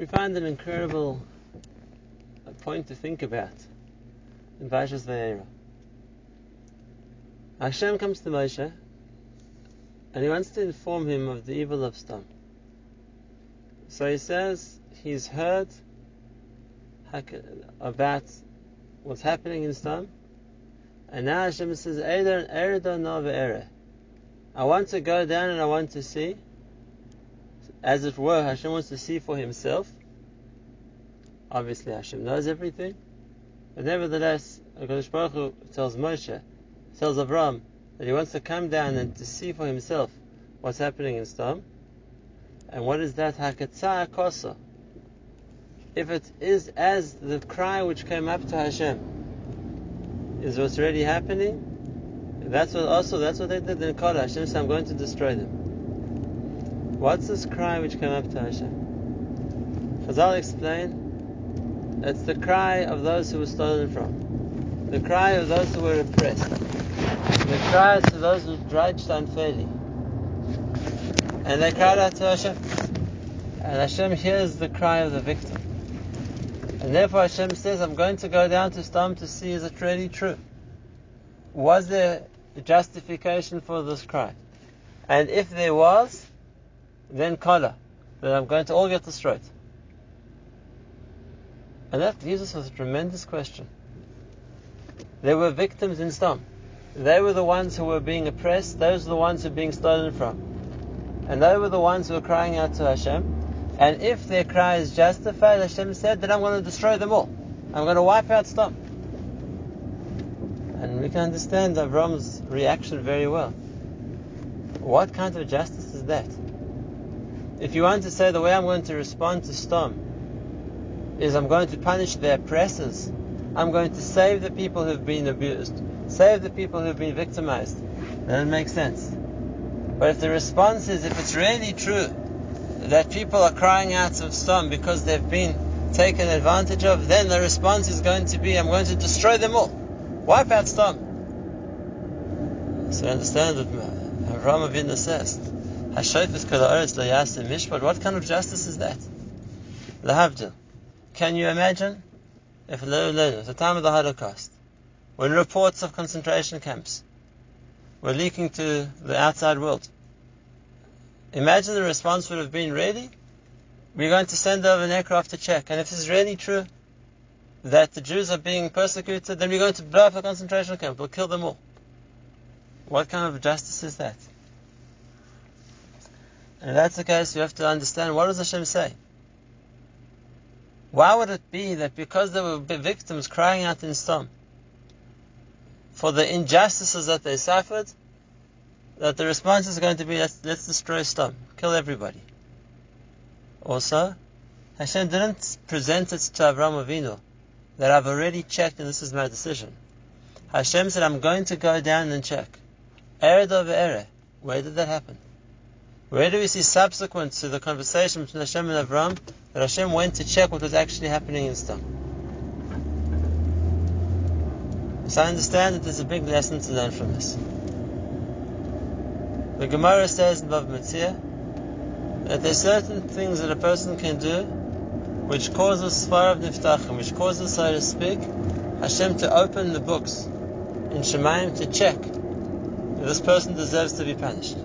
We find an incredible point to think about in Baishas Vayera. Hashem comes to Moshe and he wants to inform him of the evil of Stam. So he says he's heard about what's happening in Stam, and now Hashem says, I want to go down and I want to see. As it were, Hashem wants to see for himself. Obviously Hashem knows everything, but nevertheless HaKadosh Baruch Hu tells Moshe, tells Avram, that he wants to come down and to see for himself what's happening in Sodom. And what is that? Hakatsa Kosa. If it is as the cry which came up to Hashem is what's already happening, that's what they did in Kala. Hashem said, I'm going to destroy them. What's this cry which came up to Hashem? Chazal explain, it's the cry of those who were stolen from, the cry of those who were oppressed, the cries to those who judged unfairly. And they cried out to Hashem. And Hashem hears the cry of the victim. And therefore Hashem says, I'm going to go down to Sodom to see, is it really true? Was there a justification for this cry? And if there was, then Kala, that I'm going to all get destroyed. And that leaves us with a tremendous question. There were victims in Sodom. They were the ones who were being oppressed. Those were the ones who were being stolen from. And they were the ones who were crying out to Hashem. And if their cry is justified, Hashem said, then I'm going to destroy them all. I'm going to wipe out Sodom. And we can understand Avram's reaction very well. What kind of justice is that? If you want to say the way I'm going to respond to Sodom is I'm going to punish their oppressors, I'm going to save the people who've been abused, save the people who've been victimized, then it makes sense. But if the response is, if it's really true that people are crying out of Sodom because they've been taken advantage of, then the response is going to be, I'm going to destroy them all. Wipe out Sodom. So understand what Abraham Avinu says. Hashevet Kalaaretz layasim mishpat. What kind of justice is that? Lahavdil. Can you imagine if at the time of the Holocaust, when reports of concentration camps were leaking to the outside world, imagine the response would have been, really? We're going to send over an aircraft to check. And if it's really true that the Jews are being persecuted, then we're going to blow up a concentration camp. We'll kill them all. What kind of justice is that? And if that's the case, you have to understand, what does Hashem say? Why would it be that because there were victims crying out in Sodom for the injustices that they suffered, that the response is going to be, let's destroy Sodom, kill everybody? Also, Hashem didn't present it to Avraham Avinu that I've already checked and this is my decision. Hashem said, I'm going to go down and check. Ered over Ered. Where did that happen? Where do we see subsequent to the conversation between Hashem and Avraham that Hashem went to check what was actually happening in Sodom? So I understand that there's a big lesson to learn from this. The Gemara says in Bav Metzia that there are certain things that a person can do which causes Svar of Niftachim, which causes, so to speak, Hashem to open the books in Shemayim to check if this person deserves to be punished.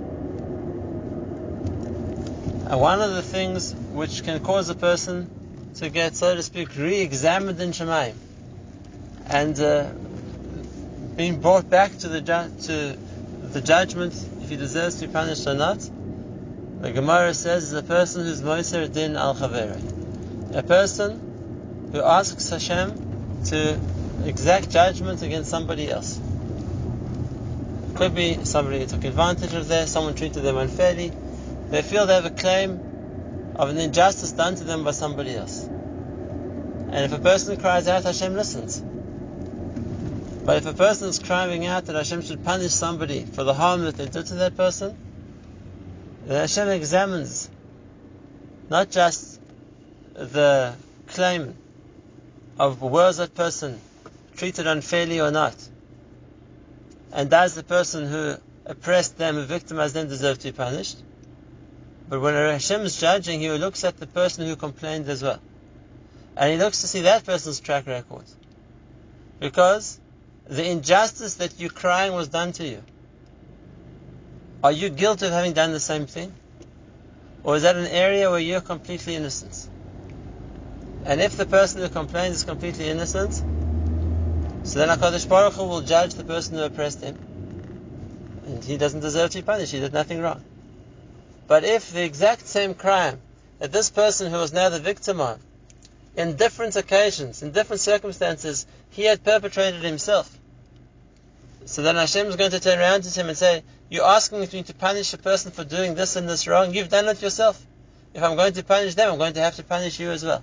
And one of the things which can cause a person to get, so to speak, re-examined in Shemayim and being brought back to the judgment if he deserves to be punished or not, the Gemara says, is a person who's Moser Din Al Khaveri, a person who asks Hashem to exact judgment against somebody else. It could be somebody took advantage of them, someone treated them unfairly, they feel they have a claim of an injustice done to them by somebody else. And if a person cries out, Hashem listens. But if a person is crying out that Hashem should punish somebody for the harm that they did to that person, then Hashem examines not just the claim of was that person treated unfairly or not, and does the person who oppressed them, who victimized them, deserve to be punished, But when Hashem is judging, He looks at the person who complained as well. And He looks to see that person's track record. Because the injustice that you're crying was done to you. Are you guilty of having done the same thing? Or is that an area where you're completely innocent? And if the person who complains is completely innocent, so then HaKadosh Baruch Hu will judge the person who oppressed him. And he doesn't deserve to be punished. He did nothing wrong. But if the exact same crime that this person who was now the victim of, in different occasions, in different circumstances, he had perpetrated himself, so then Hashem is going to turn around to him and say, you're asking me to punish a person for doing this and this wrong. You've done it yourself. If I'm going to punish them, I'm going to have to punish you as well.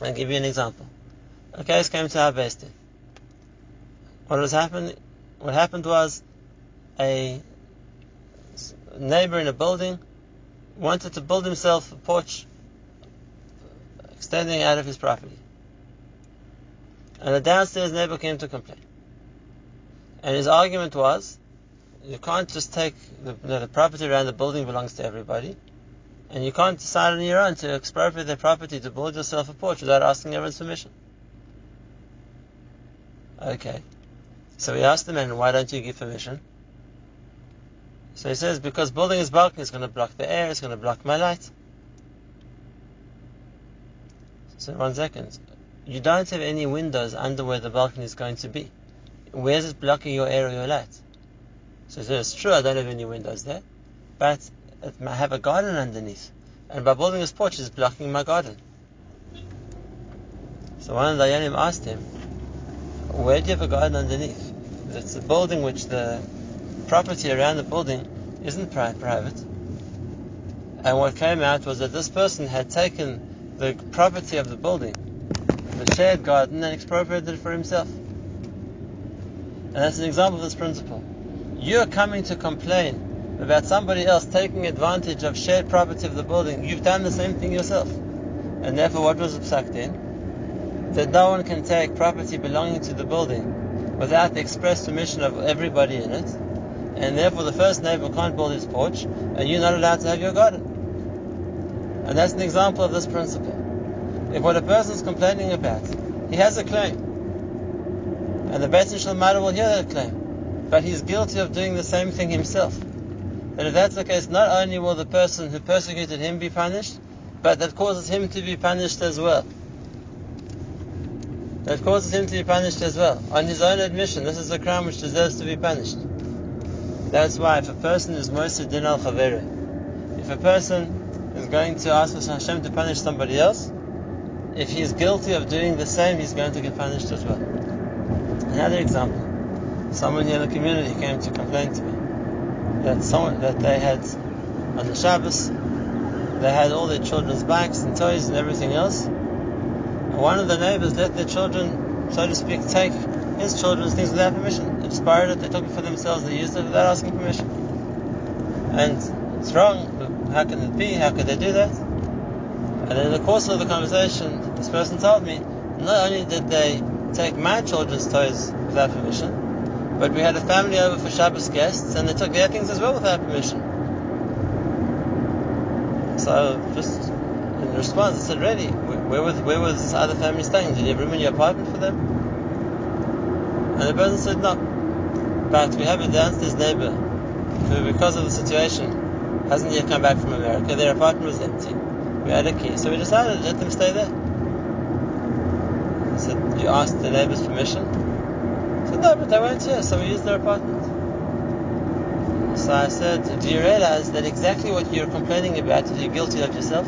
I'll give you an example. A case came to our beis din. What happened was, a neighbor in a building wanted to build himself a porch extending out of his property. And a downstairs neighbor came to complain. And his argument was, you can't just take the property around the building belongs to everybody, and you can't decide on your own to expropriate their property to build yourself a porch without asking everyone's permission. Okay. So we asked the man, why don't you give permission? So he says, because building his balcony is going to block the air, it's going to block my light. So 1 second. You don't have any windows under where the balcony is going to be. Where is it blocking your air or your light? So he says, it's true, I don't have any windows there, but I have a garden underneath, and by building this porch, it's blocking my garden. So one of the ayanim asked him, where do you have a garden underneath? It's the building, which the property around the building isn't private. And what came out was that this person had taken the property of the building, the shared garden, and expropriated it for himself. And that's an example of this principle. You're coming to complain about somebody else taking advantage of shared property of the building. You've done the same thing yourself. And therefore, what was psaq din? That no one can take property belonging to the building without the express permission of everybody in it. And therefore, the first neighbor can't build his porch, and you're not allowed to have your garden. And that's an example of this principle. If what a person's complaining about, he has a claim, and the Beit Din Shel Mata will hear that claim, but he's guilty of doing the same thing himself. And if that's the case, not only will the person who persecuted him be punished, but that causes him to be punished as well. That causes him to be punished as well. On his own admission, this is a crime which deserves to be punished. That's why if a person is Moser Din Al Khaveri, if a person is going to ask Hashem to punish somebody else, if he is guilty of doing the same, he's going to get punished as well. Another example, someone here in the community came to complain to me that they had, on the Shabbos, they had all their children's bikes and toys and everything else. And one of the neighbors let their children, so to speak, take his children's things without permission. Inspired it, they took it for themselves, they used it without asking permission. And it's wrong, how can it be, how could they do that? And in the course of the conversation, this person told me, not only did they take my children's toys without permission, but we had a family over for Shabbos guests, and they took their things as well without permission. So, just in response, I said, really, where was this other family staying? Did you have room in your apartment for them? And the person said, no. But we have a downstairs neighbor who, because of the situation, hasn't yet come back from America. Their apartment was empty. We had a key, so we decided to let them stay there. I said, you asked the neighbor's permission? No, but they weren't here, so we used their apartment. So I said, do you realize that exactly what you're complaining about, if you're guilty of yourself?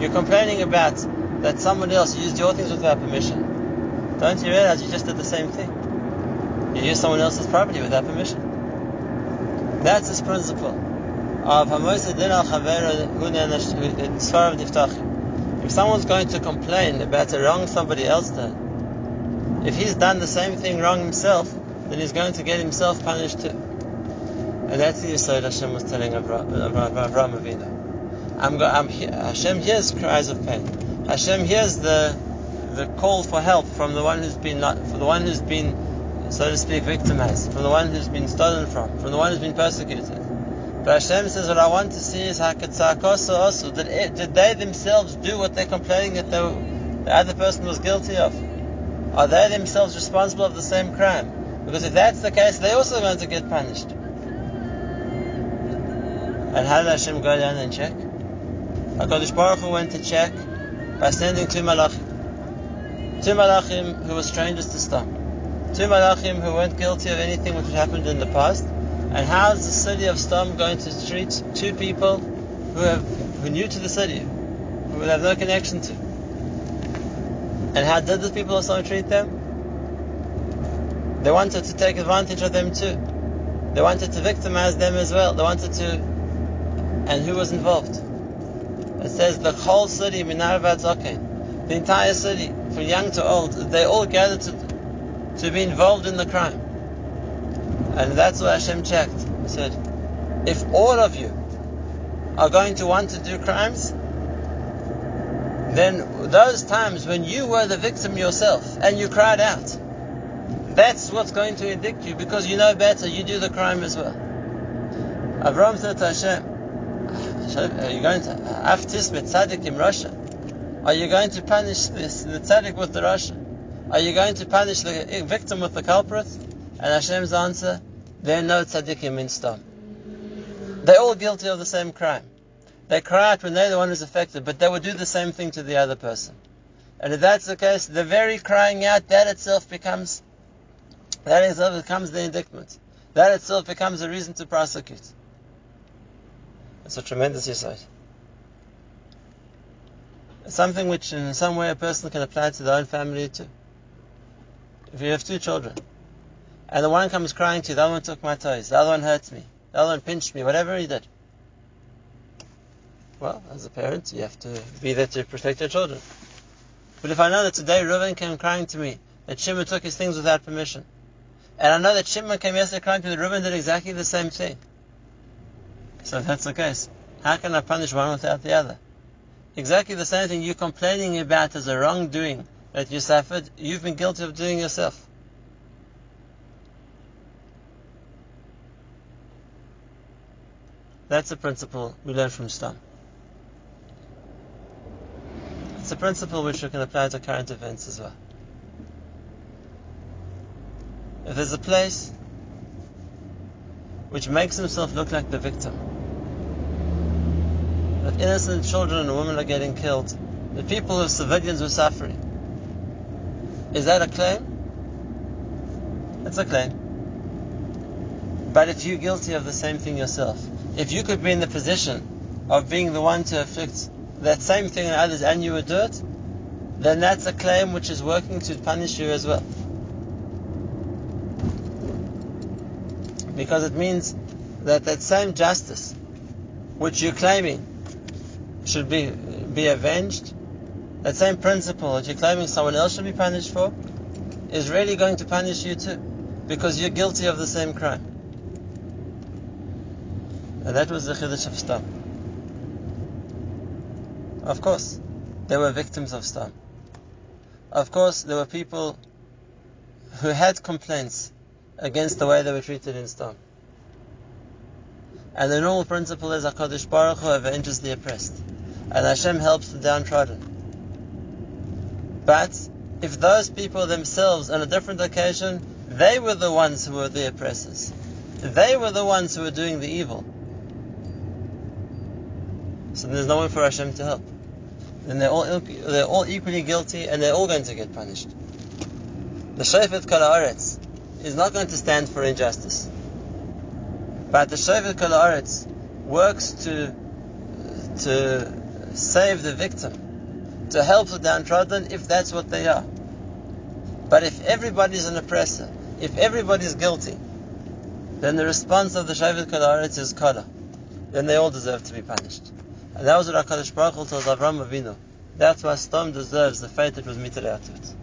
You're complaining about that someone else used your things without permission. Don't you realize you just did the same thing? You used someone else's property without permission. That's this principle of Moser Din Al Khaveri Swarab Niftach. If someone's going to complain about a wrong somebody else done, if he's done the same thing wrong himself, then he's going to get himself punished too. And that's the Yisrael Hashem was telling Abraham Avinu. Hashem hears cries of pain. Hashem hears the call for help from the one who's been so to speak, victimized, from the one who's been stolen from the one who's been persecuted. But Hashem says, what I want to see is Hakatsa Kosa also. Did they themselves do what they're complaining that the other person was guilty of? Are they themselves responsible of the same crime? Because if that's the case, they're also going to get punished. And how did Hashem go down and check? HaKadosh Baruch Hu went to check by sending two Malachim who were strangers to Stam. Two Malachim who weren't guilty of anything which happened in the past. And how is the city of Stam going to treat two people who are new to the city, who will have no connection to? And how did the people of Stam treat them? They wanted to take advantage of them too. They wanted to victimize them as well. They wanted to... And who was involved? It says the whole city, Minarabad Zakain, the entire city, from young to old, they all gathered to be involved in the crime. And that's what Hashem checked. He said, if all of you are going to want to do crimes, then those times when you were the victim yourself and you cried out, that's what's going to indict you, because you know better, you do the crime as well. Avram said to Hashem, are you going to aftis mit Tzadikim Russia? Are you going to punish the Tzadik with the Russia? Are you going to punish the victim with the culprit? And Hashem's answer, there are no tzaddikim in Sodom. They're all guilty of the same crime. They cry out when they're the one who's affected, but they would do the same thing to the other person. And if that's the case, the very crying out, that itself becomes the indictment. That itself becomes a reason to prosecute. It's a tremendous insight. It's something which in some way a person can apply to their own family too. If you have two children, and the one comes crying to you, the other one took my toys, the other one hurt me, the other one pinched me, whatever he did. Well, as a parent, you have to be there to protect your children. But if I know that today Ruben came crying to me, that Shimon took his things without permission, and I know that Shimon came yesterday crying to me, that Ruben did exactly the same thing. So if that's the case, how can I punish one without the other? Exactly the same thing you're complaining about as a wrongdoing that you suffered, you've been guilty of doing yourself. That's a principle we learn from Stam. It's a principle which we can apply to current events as well. If there's a place which makes himself look like the victim, that innocent children and women are getting killed, the people of civilians were suffering, is that a claim? It's a claim. But if you're guilty of the same thing yourself, if you could be in the position of being the one to afflict that same thing in others and you would do it, then that's a claim which is working to punish you as well. Because it means that same justice which you're claiming should be avenged, that same principle that you're claiming someone else should be punished for is really going to punish you too, because you're guilty of the same crime. And that was the Chiddush of Stam. Of course, there were victims of Stam. Of course, there were people who had complaints against the way they were treated in Stam. And the normal principle is HaKadosh Baruch Hu avenges the oppressed, and Hashem helps the downtrodden. But if those people themselves, on a different occasion, they were the ones who were the oppressors. They were the ones who were doing the evil. So there's no one for Hashem to help. Then they're all equally guilty, and they're all going to get punished. The Shevet Kalaaretz is not going to stand for injustice. But the Shevet Kalaaretz works to save the victim, to help the downtrodden, if that's what they are. But if everybody's an oppressor, if everybody's guilty, then the response of the Shevet Kalaaretz is Kala. Then they all deserve to be punished. And that was what HaKadosh Baruch Hu told Abraham Avinu. That's why Stam deserves the fate that was meted out to it.